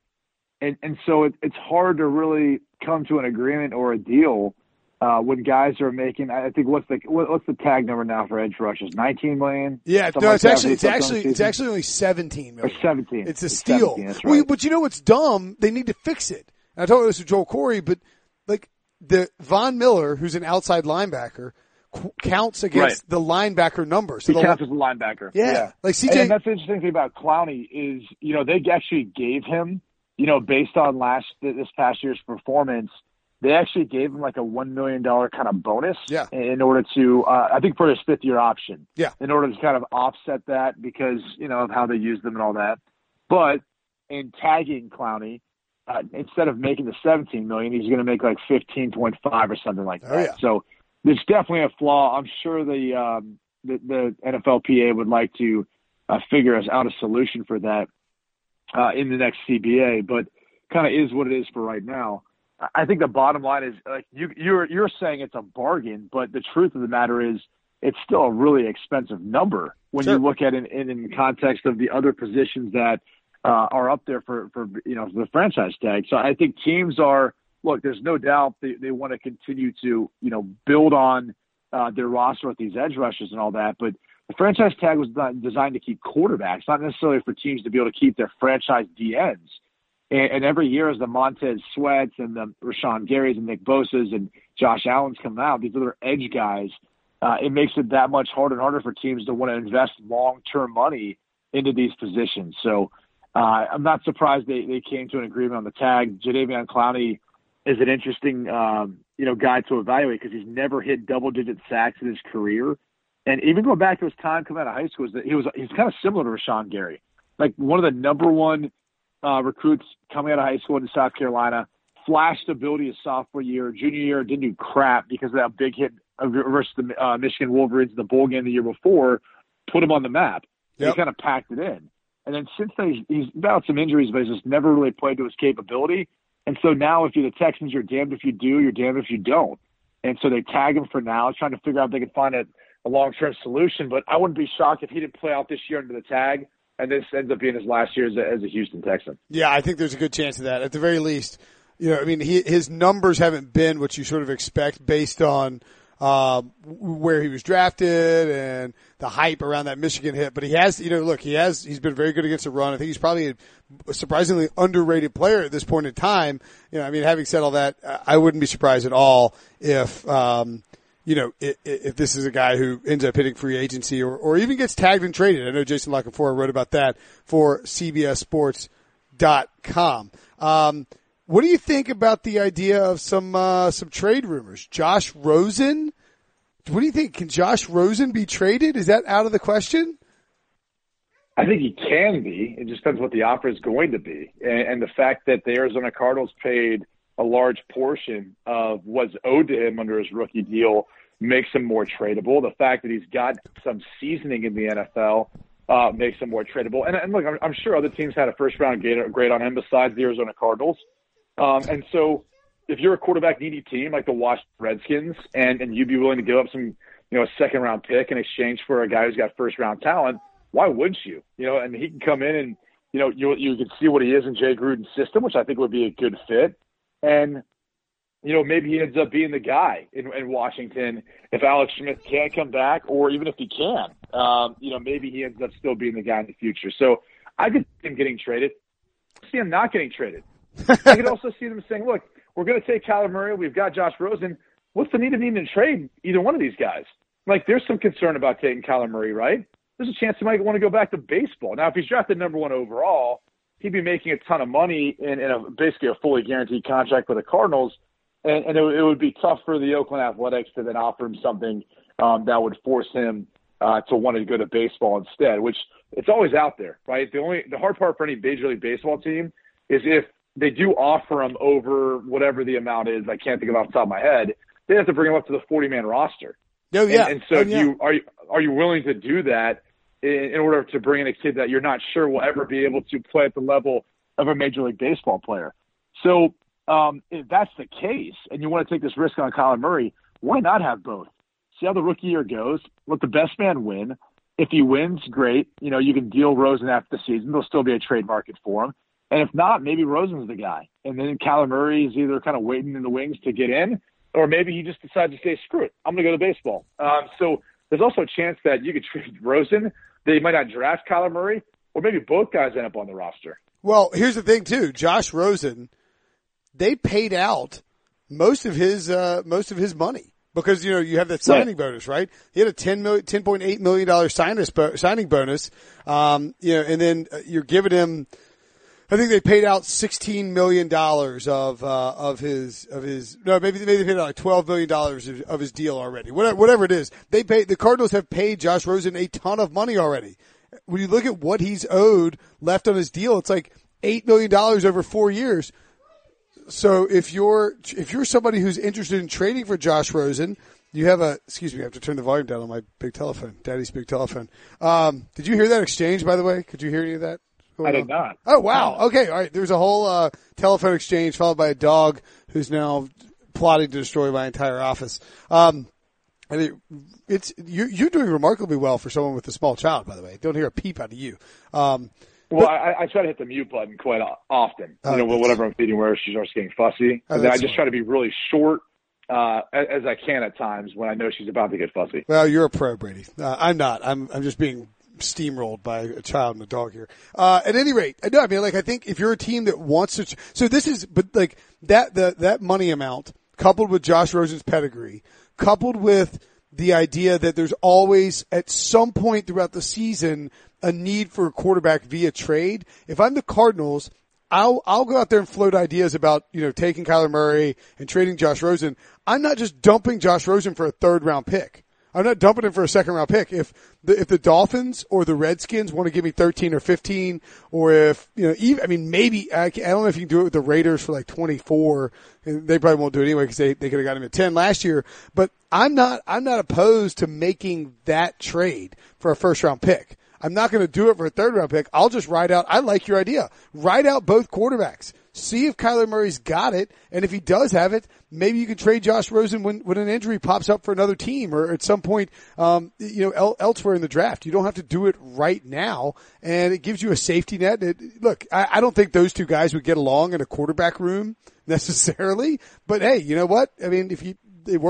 And so it's hard to really come to an agreement or a deal when guys are making, I think, what's the tag number now for edge rushes? 19 million? Yeah, no, it's actually only 17 million. Or 17. It's a steal. 17, right. Well, but you know what's dumb? They need to fix it. And I told you this with Joel Corey, but like the Von Miller, who's an outside linebacker, counts against the linebacker number. So he counts as a linebacker. Yeah. Like CJ. And that's the interesting thing about Clowney is, you know, they actually gave him, you know, based on this past year's performance, they actually gave him like a $1 million kind of bonus in order to, I think for his fifth-year option, in order to kind of offset that because, you know, of how they used them and all that. But in tagging Clowney, instead of making the $17 million, he's going to make like $15.5 or something like that. Oh, yeah. So there's definitely a flaw. I'm sure the NFLPA would like to figure out a solution for that in the next CBA, but kind of is what it is for right now. I think the bottom line is, like, you're saying it's a bargain, but the truth of the matter is it's still a really expensive number when you look at it in the context of the other positions that are up there for you know, the franchise tag. So I think teams are, look, there's no doubt they want to continue to, you know, build on their roster with these edge rushes and all that, but the franchise tag was designed to keep quarterbacks, not necessarily for teams to be able to keep their franchise DNs. And every year as the Montez Sweats and the Rashawn Garys and Nick Bosas and Josh Allen's come out, these other edge guys, it makes it that much harder and harder for teams to want to invest long-term money into these positions. So I'm not surprised they came to an agreement on the tag. Jadeveon Clowney is an interesting guy to evaluate because he's never hit double-digit sacks in his career. And even going back to his time coming out of high school, is that he's kind of similar to Rashawn Gary. Like one of the number one recruits coming out of high school in South Carolina, flashed ability his sophomore year, junior year, didn't do crap because of that big hit versus the Michigan Wolverines in the bowl game the year before, put him on the map. Yep. He kind of packed it in. And then since then, he's battled some injuries, but he's just never really played to his capability. And so now if you're the Texans, you're damned if you do, you're damned if you don't. And so they tag him for now, trying to figure out if they can find a long-term solution. But I wouldn't be shocked if he didn't play out this year under the tag, and this ends up being his last year as a Houston Texan. Yeah, I think there's a good chance of that. At the very least, you know, I mean, his numbers haven't been what you sort of expect based on where he was drafted and the hype around that Michigan hit. But he has, you know, look, he's been very good against the run. I think he's probably a surprisingly underrated player at this point in time. You know, I mean, having said all that, I wouldn't be surprised at all if, you know, if this is a guy who ends up hitting free agency or even gets tagged and traded. I know Jason Lockenfora wrote about that for CBSSports.com. What do you think about the idea of some trade rumors? Josh Rosen? What do you think? Can Josh Rosen be traded? Is that out of the question? I think he can be. It just depends what the offer is going to be. And the fact that the Arizona Cardinals paid a large portion of what's owed to him under his rookie deal makes him more tradable. The fact that he's got some seasoning in the NFL makes him more tradable. And look, I'm sure other teams had a first-round grade on him besides the Arizona Cardinals. And so if you're a quarterback-needy team like the Washington Redskins and you'd be willing to give up a second-round pick in exchange for a guy who's got first-round talent, why wouldn't you? You know, and he can come in and, you know, you can see what he is in Jay Gruden's system, which I think would be a good fit. And, you know, maybe he ends up being the guy in Washington if Alex Smith can't come back, or even if he can, you know, maybe he ends up still being the guy in the future. So I could see him getting traded. I see him not getting traded. I could also see them saying, look, we're going to take Kyler Murray. We've got Josh Rosen. What's the need of needing to trade either one of these guys? Like, there's some concern about taking Kyler Murray, right? There's a chance he might want to go back to baseball. Now, if he's drafted number 1 overall, he'd be making a ton of money in basically a fully guaranteed contract with the Cardinals, and it would be tough for the Oakland Athletics to then offer him something that would force him to want to go to baseball instead, which it's always out there, right? The hard part for any Major League Baseball team is if they do offer him over whatever the amount is. I can't think of off the top of my head. They have to bring him up to the 40-man roster. Oh, yeah. And so are you willing to do that in order to bring in a kid that you're not sure will ever be able to play at the level of a Major League Baseball player? So if that's the case and you want to take this risk on Kyler Murray, why not have both? See how the rookie year goes. Let the best man win. If he wins, great. You know, you can deal Rosen after the season. There'll still be a trade market for him. And if not, maybe Rosen's the guy. And then Kyler Murray is either kind of waiting in the wings to get in, or maybe he just decides to say, screw it, I'm going to go to baseball. So there's also a chance that you could trade Rosen, they might not draft Kyler Murray, or maybe both guys end up on the roster. Well, here's the thing, too. Josh Rosen, they paid out most of his money. Because, you know, you have that signing bonus, right? He had a $10.8 million signing bonus, you know, and then you're giving him, I think they paid out $16 million maybe they paid out like $12 million of his deal already. Whatever it is, the Cardinals have paid Josh Rosen a ton of money already. When you look at what he's owed left on his deal, it's like $8 million over 4 years. So if you're somebody who's interested in trading for Josh Rosen, you have I have to turn the volume down on my big telephone, Daddy's big telephone. Did you hear that exchange, by the way? Could you hear any of that? I did not. Oh, wow. Okay. All right. There's a whole telephone exchange followed by a dog who's now plotting to destroy my entire office. And you're doing remarkably well for someone with a small child, by the way. Don't hear a peep out of you. I try to hit the mute button quite often, you know, whatever I'm feeding where she starts getting fussy. And then I just try to be really short as I can at times when I know she's about to get fussy. Well, you're a pro, Brady. I'm not. I'm just being steamrolled by a child and a dog here. At any rate, no, I mean, like, I think if you're a team that wants to, so this is, but like that money amount coupled with Josh Rosen's pedigree, coupled with the idea that there's always at some point throughout the season a need for a quarterback via trade. If I'm the Cardinals, I'll go out there and float ideas about, you know, taking Kyler Murray and trading Josh Rosen. I'm not just dumping Josh Rosen for a 3rd round pick. I'm not dumping him for a second round pick. If the Dolphins or the Redskins want to give me 13 or 15, or if, you know, even, I mean, maybe, I don't know if you can do it with the Raiders for like 24. They probably won't do it anyway because they could have got him at 10 last year. But I'm not opposed to making that trade for a first round pick. I'm not going to do it for a third round pick. I'll just ride out. I like your idea. Ride out both quarterbacks. See if Kyler Murray's got it, and if he does have it, maybe you can trade Josh Rosen when an injury pops up for another team or at some point, elsewhere in the draft. You don't have to do it right now, and it gives you a safety net. I don't think those two guys would get along in a quarterback room necessarily, but hey, you know what? I mean, it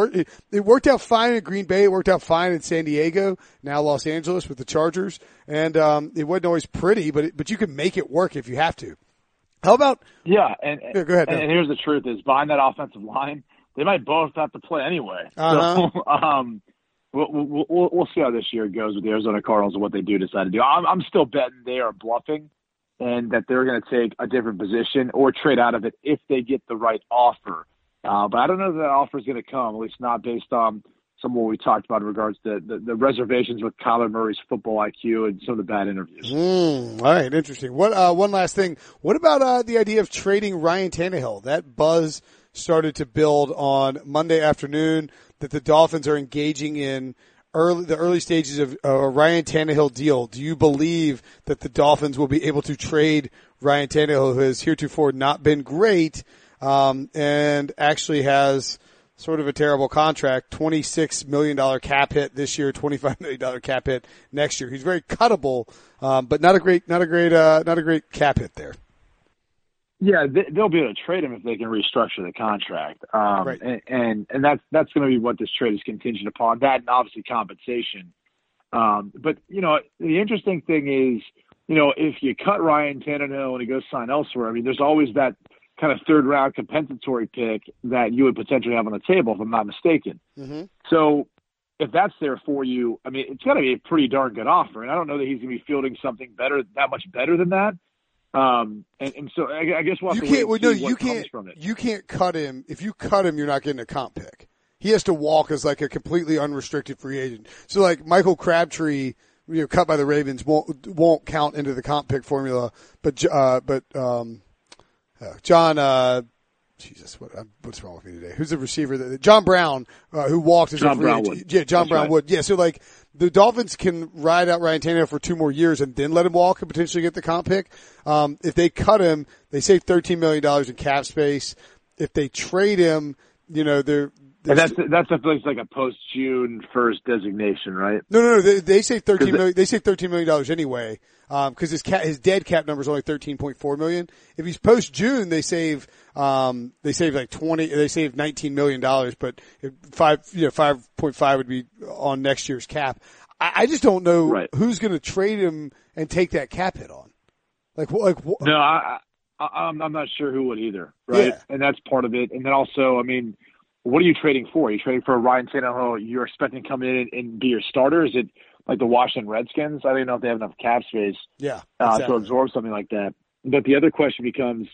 worked out fine in Green Bay. It worked out fine in San Diego, now Los Angeles with the Chargers, and it wasn't always pretty, but you can make it work if you have to. How about – Yeah, and here, go ahead, and here's the truth is, behind that offensive line, they might both have to play anyway. Uh-huh. So we'll see how this year goes with the Arizona Cardinals and what they do decide to do. I'm still betting they are bluffing and that they're going to take a different position or trade out of it if they get the right offer. But I don't know that offer is going to come, at least not based on some of what we talked about in regards to the reservations with Kyler Murray's football IQ and some of the bad interviews. All right, interesting. What one last thing. What about the idea of trading Ryan Tannehill? That buzz started to build on Monday afternoon that the Dolphins are engaging in the early stages of a Ryan Tannehill deal. Do you believe that the Dolphins will be able to trade Ryan Tannehill, who has heretofore not been great and actually has – sort of a terrible contract, $26 million cap hit this year, $25 million cap hit next year. He's very cuttable, but not a great cap hit there. Yeah, they'll be able to trade him if they can restructure the contract. Right. And that's going to be what this trade is contingent upon, that and obviously compensation. But, you know, the interesting thing is, you know, if you cut Ryan Tannehill and he goes sign elsewhere, I mean, there's always that kind of third round compensatory pick that you would potentially have on the table, if I'm not mistaken. Mm-hmm. So if that's there for you, I mean, it's got to be a pretty darn good offer. And I don't know that he's going to be fielding something better, that much better than that. And so I guess we'll have to wait and see what comes from it. You can't cut him. If you cut him, you're not getting a comp pick. He has to walk as like a completely unrestricted free agent. So like Michael Crabtree, you know, cut by the Ravens won't count into the comp pick formula, but John, Jesus, what's wrong with me today? Who's the receiver? John Brown, who walked as a free agent. Yeah, John Brown would. Yeah, so like the Dolphins can ride out Ryan Tannehill for 2 more years and then let him walk and potentially get the comp pick. If they cut him, they save $13 million in cap space. If they trade him, you know, and that's a place like a post June 1st designation, right? No. They say $13 million. They say $13 million anyway, because his dead cap number is only $13.4 million. If he's post June, they save like 20. They save $19 million, but 5.5 would be on next year's cap. I just don't know who's going to trade him and take that cap hit on. Like what? No, I'm not sure who would either. Right, yeah. And that's part of it. And then also, I mean, what are you trading for? Are you trading for Ryan Tannehill you're expecting to come in and be your starter? Is it like the Washington Redskins? I don't even know if they have enough cap space to absorb something like that. But the other question becomes,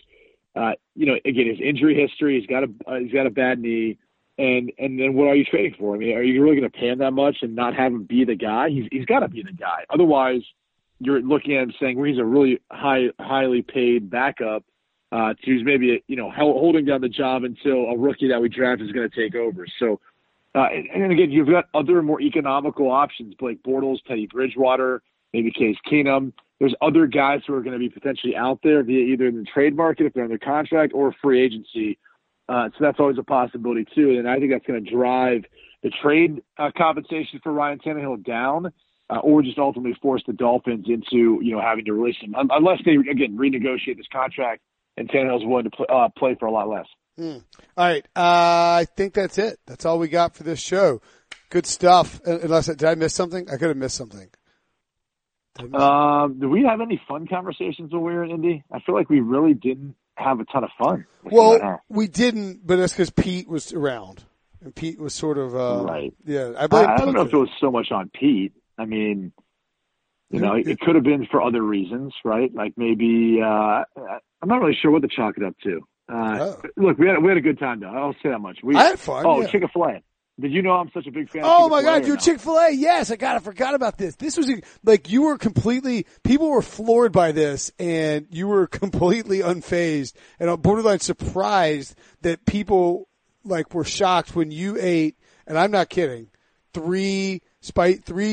you know, again, his injury history. He's got a bad knee, and then what are you trading for? I mean, are you really going to pay him that much and not have him be the guy? He's got to be the guy. Otherwise, you're looking at him saying, well, he's a really highly paid backup. Who's maybe, you know, holding down the job until a rookie that we draft is going to take over. So, and again, you've got other more economical options: Blake Bortles, Teddy Bridgewater, maybe Case Keenum. There's other guys who are going to be potentially out there via either in the trade market if they're under contract or free agency. So that's always a possibility too. And I think that's going to drive the trade compensation for Ryan Tannehill down. Or just ultimately force the Dolphins into, you know, having to release him unless they again renegotiate this contract. And Tannehill's willing to play for a lot less. All right. I think that's it. That's all we got for this show. Good stuff. Unless, did I miss something? I could have missed something. Do we have any fun conversations when we were in Indy? I feel like we really didn't have a ton of fun. Well, we didn't, but that's because Pete was around. And Pete was sort of, right. Yeah. I don't know if it was so much on Pete. I mean, you know, it could have been for other reasons, right? Like maybe, I'm not really sure what to chalk it up to. Look, we had a good time, though. I don't say that much. I had fun. Oh, yeah. Chick-fil-A. Did you know I'm such a big fan of Chick-fil-A? Oh, my God, you're Chick-fil-A. Yes, I got. I forgot about this. This was like you were completely – people were floored by this, and you were completely unfazed and borderline surprised that people, like, were shocked when you ate, and I'm not kidding, three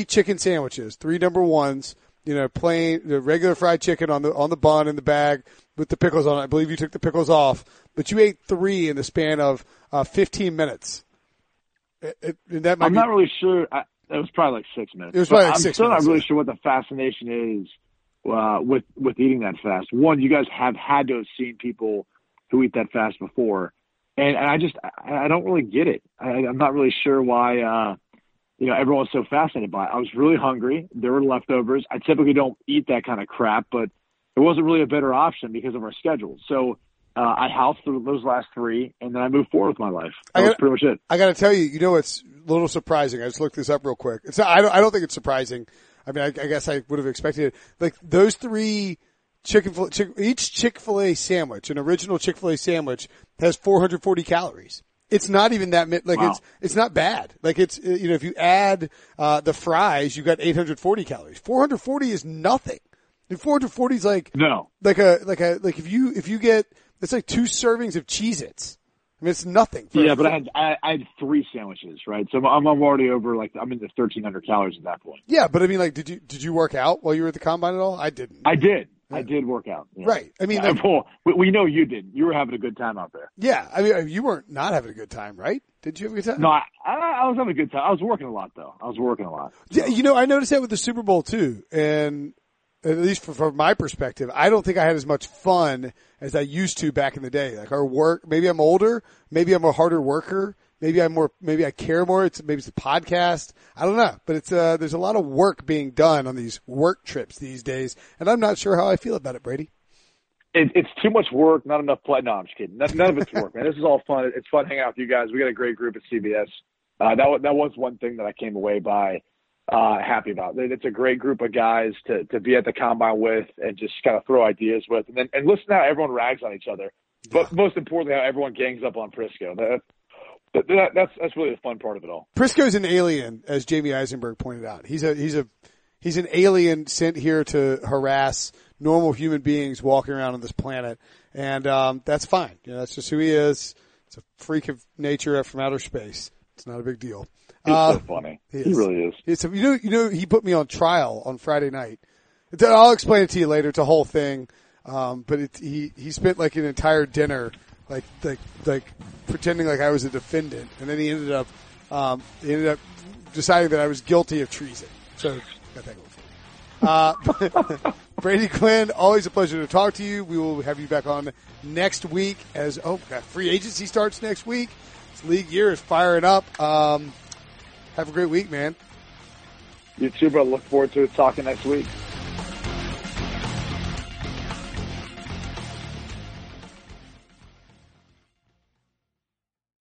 chicken sandwiches, three number ones, you know, plain, the regular fried chicken on the bun in the bag with the pickles on it. I believe you took the pickles off, but you ate three in the span of 15 minutes. I'm not really sure. It was probably like 6 minutes. It was probably like 6 minutes. I'm still not really sure what the fascination is with eating that fast. One, you guys have had to have seen people who eat that fast before, and I don't really get it. I'm not really sure why everyone's so fascinated by it. I was really hungry. There were leftovers. I typically don't eat that kind of crap, but it wasn't really a better option because of our schedule. So. I housed those last three, and then I moved forward with my life. That's pretty much it. I got to tell you, it's a little surprising. I just looked this up real quick. It's not, I don't think it's surprising. I mean, I guess I would have expected it. Like those three each Chick-fil-A sandwich, an original Chick-fil-A sandwich, has 440 calories. It's not even that much. Wow. It's not bad. Like it's if you add the fries, you got 840 calories. 440 is nothing. And 440 is like if you get. It's like two servings of Cheez-Its. I mean, it's nothing. But I had three sandwiches, right? So I'm already over, like, I'm in the 1,300 calories at that point. Yeah, but I mean, like, did you work out while you were at the combine at all? I didn't. I did. Yeah. I did work out. Yeah. Right. I mean, we know you did. You were having a good time out there. Yeah. I mean, you weren't not having a good time, right? Did you have a good time? No, I was having a good time. I was working a lot, though. Yeah, I noticed that with the Super Bowl, too. And... at least from my perspective, I don't think I had as much fun as I used to back in the day. Like our work, maybe I'm older, maybe I'm a harder worker, maybe I care more. Maybe it's the podcast. I don't know, but it's there's a lot of work being done on these work trips these days, and I'm not sure how I feel about it, Brady. It's too much work, not enough play. No, I'm just kidding. None of it's work, man. This is all fun. It's fun hanging out with you guys. We got a great group at CBS. That was one thing that I came away by. Happy about. It's a great group of guys to be at the combine with and just kind of throw ideas with, and listen to how everyone rags on each other, but most importantly, how everyone gangs up on Prisco. That's really the fun part of it all. Prisco's an alien, as Jamie Eisenberg pointed out. He's an alien sent here to harass normal human beings walking around on this planet, and that's fine. That's just who he is. It's a freak of nature from outer space. It's not a big deal. He's so funny. He really is. He put me on trial on Friday night. I'll explain it to you later. It's a whole thing. But he spent like an entire dinner, like pretending like I was a defendant, and then he ended up deciding that I was guilty of treason. So got that going for me. Brady Quinn, always a pleasure to talk to you. We will have you back on next week free agency starts next week. This league year is firing up. Have a great week, man. You too, bro. Look forward to talking next week.